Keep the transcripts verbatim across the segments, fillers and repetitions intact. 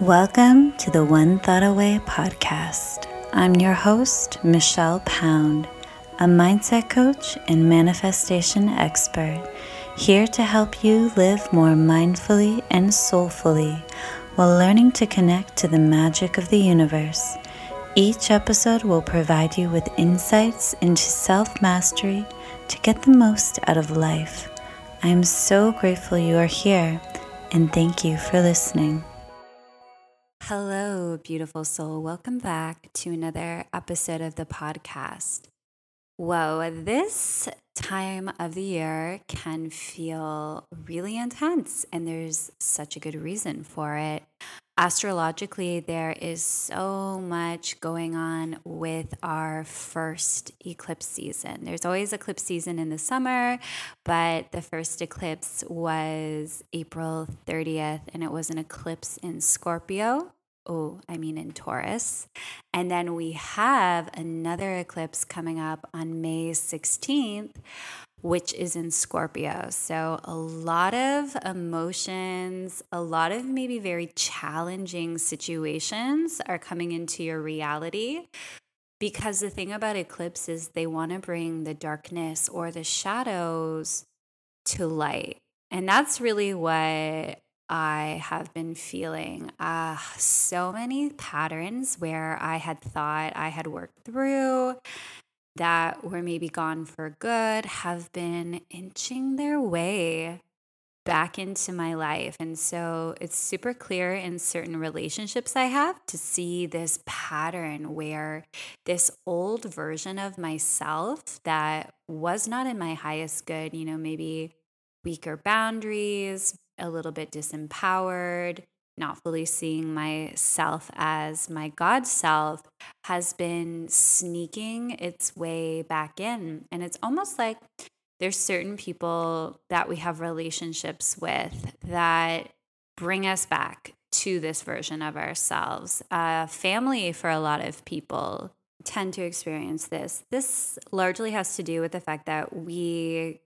Welcome to the One Thought Away podcast. I'm your host, Michelle Pound, a mindset coach and manifestation expert, here to help you live more mindfully and soulfully while learning to connect to the magic of the universe. Each episode will provide you with insights into self-mastery to get the most out of life. I'm so grateful you are here, and thank you for listening. Hello, beautiful soul. Welcome back to another episode of the podcast. Whoa, this time of the year can feel really intense, and there's such a good reason for it. Astrologically, there is so much going on with our first eclipse season. There's always eclipse season in the summer, but the first eclipse was April thirtieth, and it was an eclipse in Scorpio. Oh, I mean in Taurus. And then we have another eclipse coming up on May sixteenth, which is in Scorpio. So a lot of emotions, a lot of maybe very challenging situations are coming into your reality, because the thing about eclipse is they want to bring the darkness or the shadows to light. And that's really what I have been feeling. Uh, so many patterns where I had thought I had worked through that were maybe gone for good have been inching their way back into my life. And so it's super clear in certain relationships I have to see this pattern where this old version of myself that was not in my highest good, you know, maybe weaker boundaries, a little bit disempowered, not fully seeing myself as my God self, has been sneaking its way back in. And it's almost like there's certain people that we have relationships with that bring us back to this version of ourselves. Uh, family, for a lot of people, tend to experience this. This largely has to do with the fact that we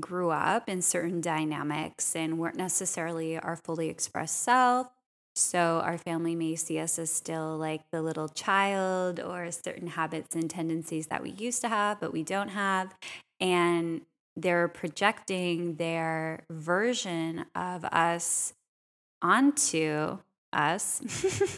grew up in certain dynamics and weren't necessarily our fully expressed self. So our family may see us as still like the little child, or certain habits and tendencies that we used to have but we don't have. And they're projecting their version of us onto us.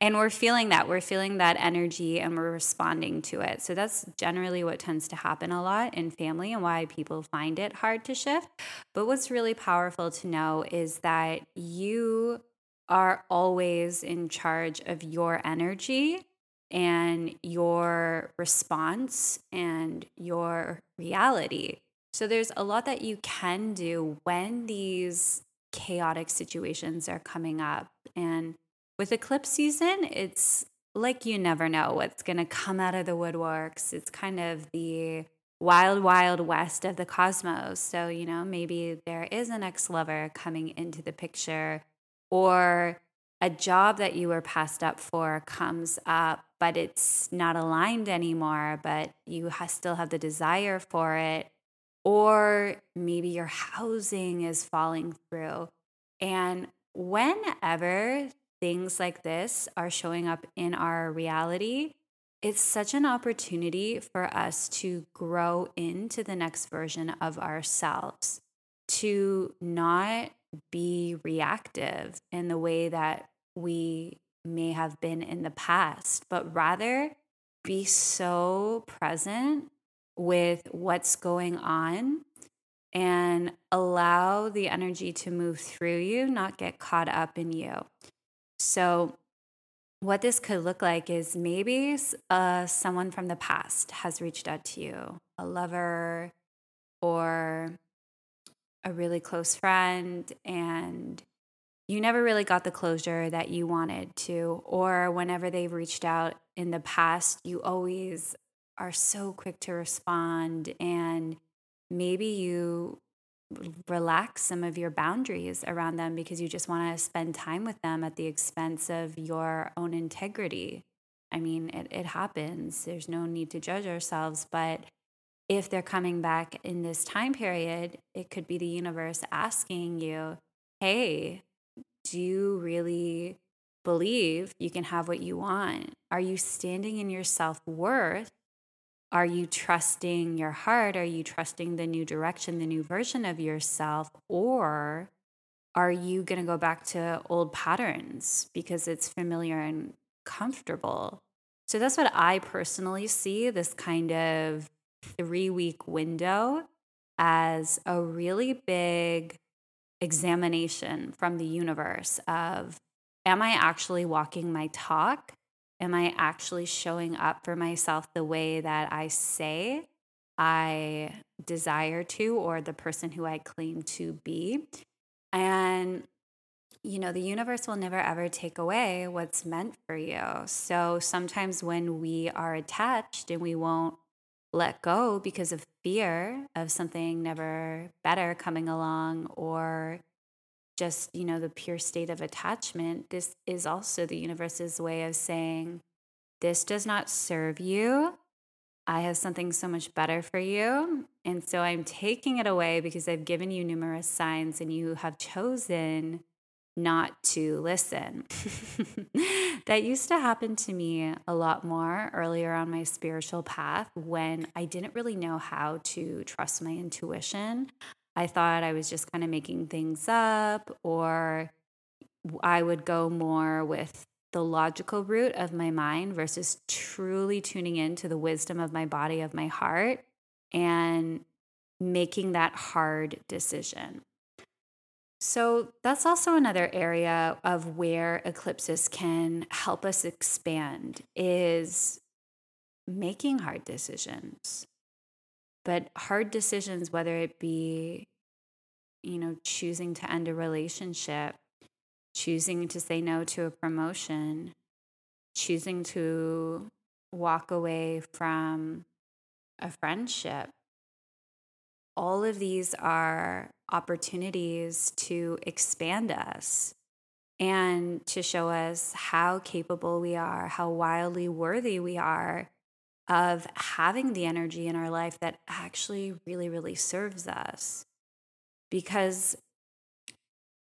And we're feeling that. We're feeling that energy and we're responding to it. So that's generally what tends to happen a lot in family and why people find it hard to shift. But what's really powerful to know is that you are always in charge of your energy and your response and your reality. So there's a lot that you can do when these chaotic situations are coming up. And with eclipse season, it's like you never know what's going to come out of the woodworks. It's kind of the wild, wild west of the cosmos. So, you know, maybe there is an ex-lover coming into the picture, or a job that you were passed up for comes up, but it's not aligned anymore, but you ha- still have the desire for it. Or maybe your housing is falling through. And whenever things like this are showing up in our reality, it's such an opportunity for us to grow into the next version of ourselves, to not be reactive in the way that we may have been in the past, but rather be so present with what's going on and allow the energy to move through you, not get caught up in you. So what this could look like is maybe uh, someone from the past has reached out to you, a lover or a really close friend, and you never really got the closure that you wanted to, or whenever they've reached out in the past, you always are so quick to respond, and maybe you relax some of your boundaries around them because you just want to spend time with them at the expense of your own integrity. I mean, it, it happens. There's no need to judge ourselves, but if they're coming back in this time period, it could be the universe asking you, hey, do you really believe you can have what you want? Are you standing in your self-worth? Are you trusting your heart? Are you trusting the new direction, the new version of yourself? Or are you going to go back to old patterns because it's familiar and comfortable? So that's what I personally see, this kind of three-week window as a really big examination from the universe of, am I actually walking my talk? Am I actually showing up for myself the way that I say I desire to, or the person who I claim to be? And, you know, the universe will never, ever take away what's meant for you. So sometimes when we are attached and we won't let go because of fear of something never better coming along, or just, you know, the pure state of attachment, this is also the universe's way of saying, this does not serve you. I have something so much better for you. And so I'm taking it away because I've given you numerous signs and you have chosen not to listen. That used to happen to me a lot more earlier on my spiritual path when I didn't really know how to trust my intuition. I thought I was just kind of making things up, or I would go more with the logical route of my mind versus truly tuning into the wisdom of my body, of my heart, and making that hard decision. So that's also another area of where eclipses can help us expand, is making hard decisions. But hard decisions, whether it be, you know, choosing to end a relationship, choosing to say no to a promotion, choosing to walk away from a friendship, all of these are opportunities to expand us and to show us how capable we are, how wildly worthy we are of having the energy in our life that actually really, really serves us. Because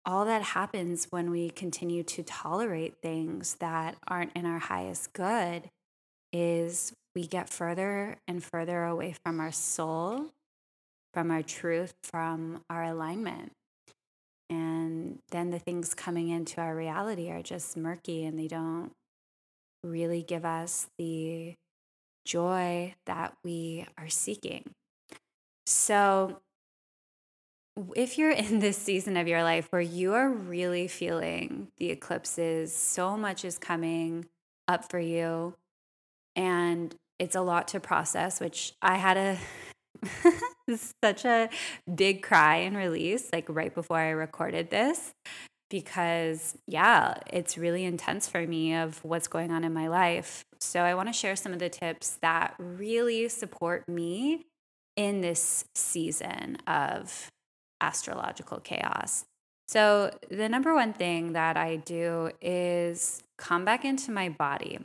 all that happens when we continue to tolerate things that aren't in our highest good is we get further and further away from our soul, from our truth, from our alignment. And then the things coming into our reality are just murky, and they don't really give us the joy that we are seeking. So if you're in this season of your life where you are really feeling the eclipses, so much is coming up for you and it's a lot to process, which I had a such a big cry and release like right before I recorded this, because yeah, it's really intense for me of what's going on in my life. So I want to share some of the tips that really support me in this season of astrological chaos. So the number one thing that I do is come back into my body.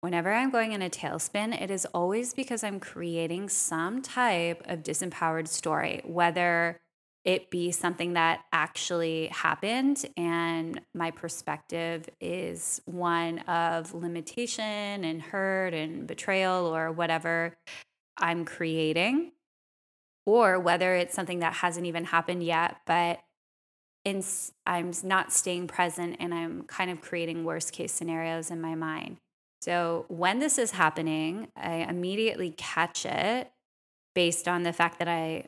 Whenever I'm going in a tailspin, it is always because I'm creating some type of disempowered story, whether it be something that actually happened and my perspective is one of limitation and hurt and betrayal or whatever I'm creating, or whether it's something that hasn't even happened yet, but in, I'm not staying present and I'm kind of creating worst case scenarios in my mind. So when this is happening, I immediately catch it based on the fact that I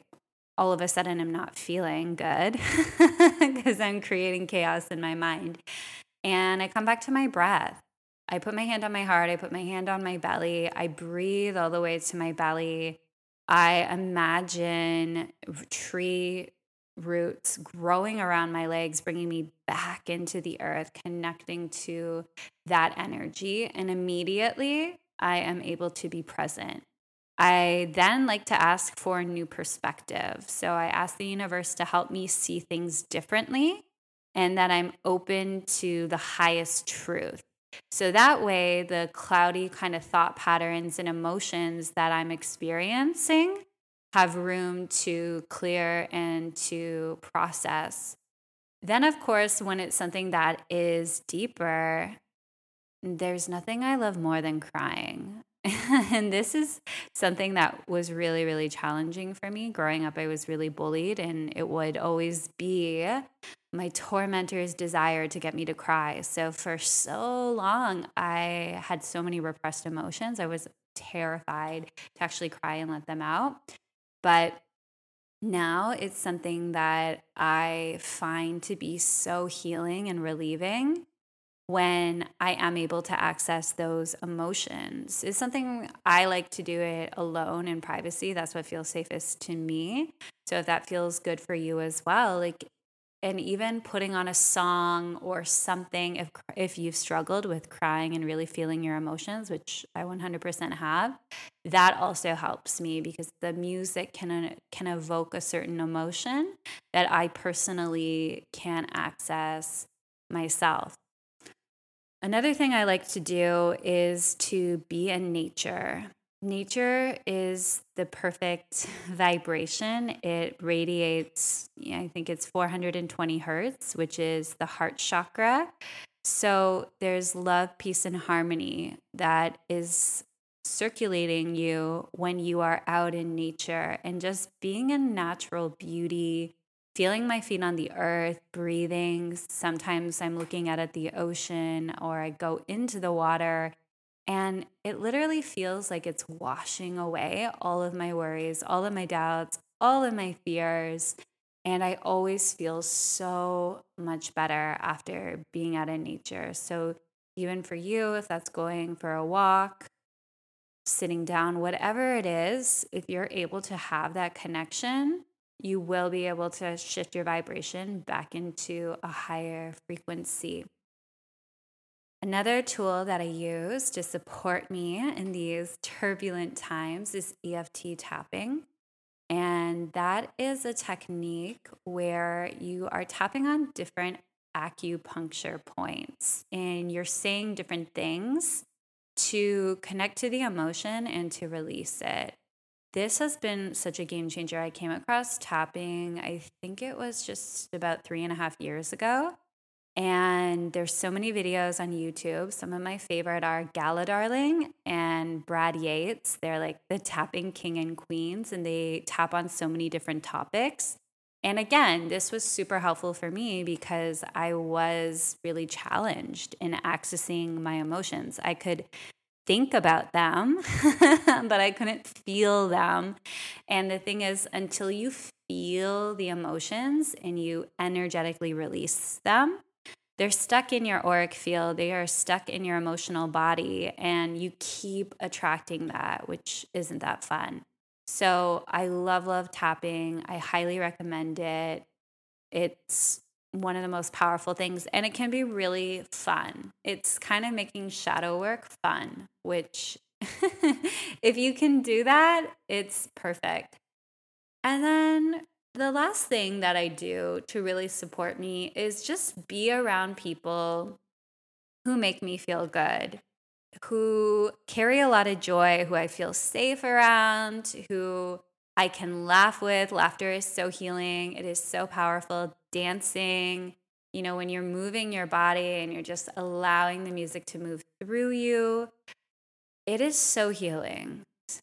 all of a sudden I'm not feeling good because I'm creating chaos in my mind. And I come back to my breath. I put my hand on my heart. I put my hand on my belly. I breathe all the way to my belly. I imagine tree roots growing around my legs, bringing me back into the earth, connecting to that energy. And immediately I am able to be present. I then like to ask for a new perspective. So I ask the universe to help me see things differently and that I'm open to the highest truth. So that way, the cloudy kind of thought patterns and emotions that I'm experiencing have room to clear and to process Then, of course, when it's something that is deeper, there's nothing I love more than crying. And this is something that was really, really challenging for me. Growing up, I was really bullied, and it would always be my tormentor's desire to get me to cry. So for so long, I had so many repressed emotions. I was terrified to actually cry and let them out. But now it's something that I find to be so healing and relieving when I am able to access those emotions. It's something I like to do it alone in privacy. That's what feels safest to me. So if that feels good for you as well, like, and even putting on a song or something, if if you've struggled with crying and really feeling your emotions, which I one hundred percent have, that also helps me because the music can can evoke a certain emotion that I personally can't access myself. Another thing I like to do is to be in nature. Nature is the perfect vibration. It radiates, I think it's four hundred twenty hertz, which is the heart chakra. So there's love, peace, and harmony that is circulating you when you are out in nature. And just being in natural beauty, feeling my feet on the earth, breathing. Sometimes I'm looking out at the ocean or I go into the water and it literally feels like it's washing away all of my worries, all of my doubts, all of my fears. And I always feel so much better after being out in nature. So even for you, if that's going for a walk, sitting down, whatever it is, if you're able to have that connection, you will be able to shift your vibration back into a higher frequency. Another tool that I use to support me in these turbulent times is E F T tapping. And that is a technique where you are tapping on different acupuncture points and you're saying different things to connect to the emotion and to release it. This has been such a game changer. I came across tapping, I think it was just about three and a half years ago. And there's so many videos on YouTube. Some of my favorite are Gala Darling and Brad Yates. They're like the tapping king and queens, and they tap on so many different topics. And again, this was super helpful for me because I was really challenged in accessing my emotions. I could think about them, but I couldn't feel them. And the thing is, until you feel the emotions and you energetically release them, they're stuck in your auric field. They are stuck in your emotional body, and you keep attracting that, which isn't that fun. So I love, love tapping. I highly recommend it. It's one of the most powerful things, and it can be really fun. It's kind of making shadow work fun, which if you can do that, it's perfect. And then the last thing that I do to really support me is just be around people who make me feel good, who carry a lot of joy, who I feel safe around, who I can laugh with. Laughter is so healing. It is so powerful. Dancing, you know, when you're moving your body and you're just allowing the music to move through you, it is so healing.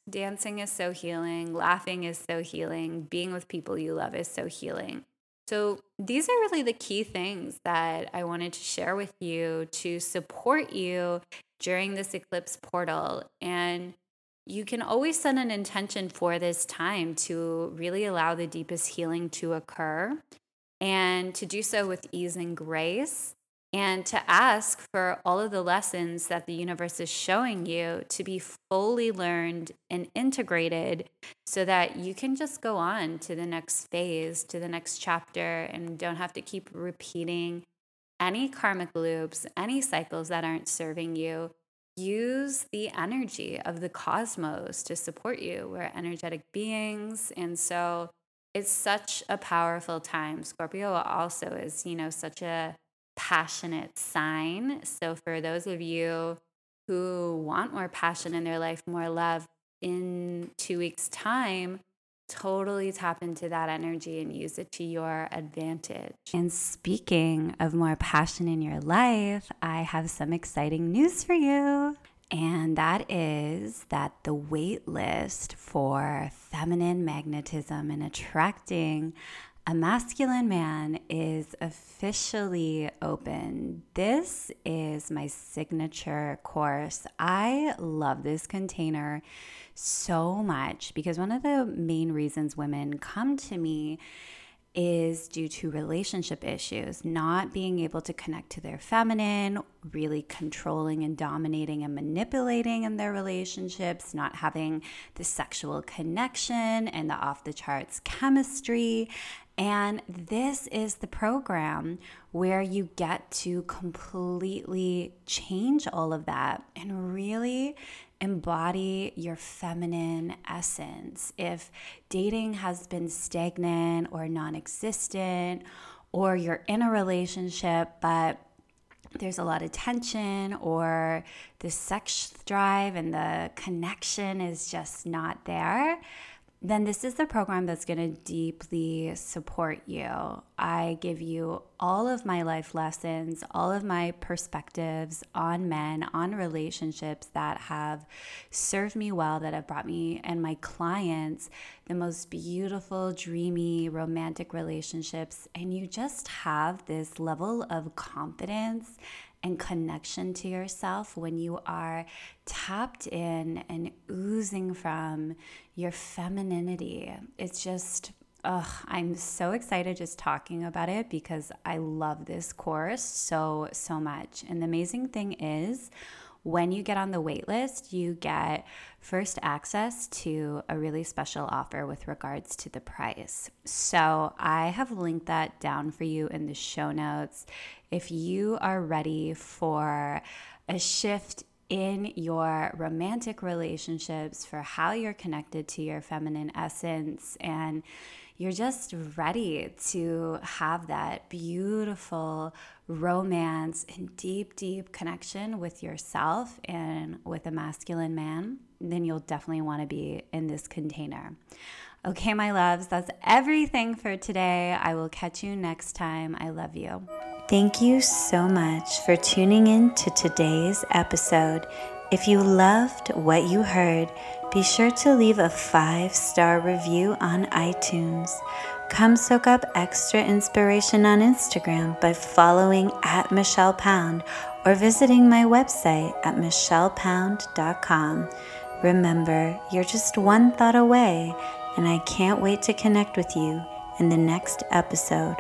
Dancing is so healing. Laughing is so healing. Being with people you love is so healing. So these are really the key things that I wanted to share with you to support you during this eclipse portal. And you can always set an intention for this time to really allow the deepest healing to occur, and to do so with ease and grace, and to ask for all of the lessons that the universe is showing you to be fully learned and integrated so that you can just go on to the next phase, to the next chapter, and don't have to keep repeating any karmic loops, any cycles that aren't serving you. Use the energy of the cosmos to support you. We're energetic beings, and so it's such a powerful time. Scorpio also is, you know, such a passionate sign. So for those of you who want more passion in their life, more love, in two weeks' time, totally tap into that energy and use it to your advantage. And speaking of more passion in your life, I have some exciting news for you. And that is that the wait list for feminine magnetism and attracting a masculine man is officially open. This is my signature course. I love this container so much because one of the main reasons women come to me is due to relationship issues, not being able to connect to their feminine, really controlling and dominating and manipulating in their relationships, not having the sexual connection and the off-the-charts chemistry. And this is the program where you get to completely change all of that and really embody your feminine essence. If dating has been stagnant or non-existent, or you're in a relationship but there's a lot of tension, or the sex drive and the connection is just not there, then this is the program that's going to deeply support you. I give you all of my life lessons, all of my perspectives on men, on relationships that have served me well, that have brought me and my clients the most beautiful, dreamy, romantic relationships. And you just have this level of confidence and connection to yourself when you are tapped in and oozing from your femininity. It's just, ugh, I'm so excited just talking about it because I love this course so, so much. And the amazing thing is, when you get on the wait list, you get first access to a really special offer with regards to the price. So I have linked that down for you in the show notes. If you are ready for a shift in your romantic relationships, for how you're connected to your feminine essence, and you're just ready to have that beautiful romance and deep, deep connection with yourself and with a masculine man, then you'll definitely want to be in this container. Okay, my loves, that's everything for today. I will catch you next time. I love you. Thank you so much for tuning in to today's episode. If you loved what you heard, be sure to leave a five-star review on iTunes. Come soak up extra inspiration on Instagram by following at Michelle Pound or visiting my website at michelle pound dot com. Remember, you're just one thought away, and I can't wait to connect with you in the next episode.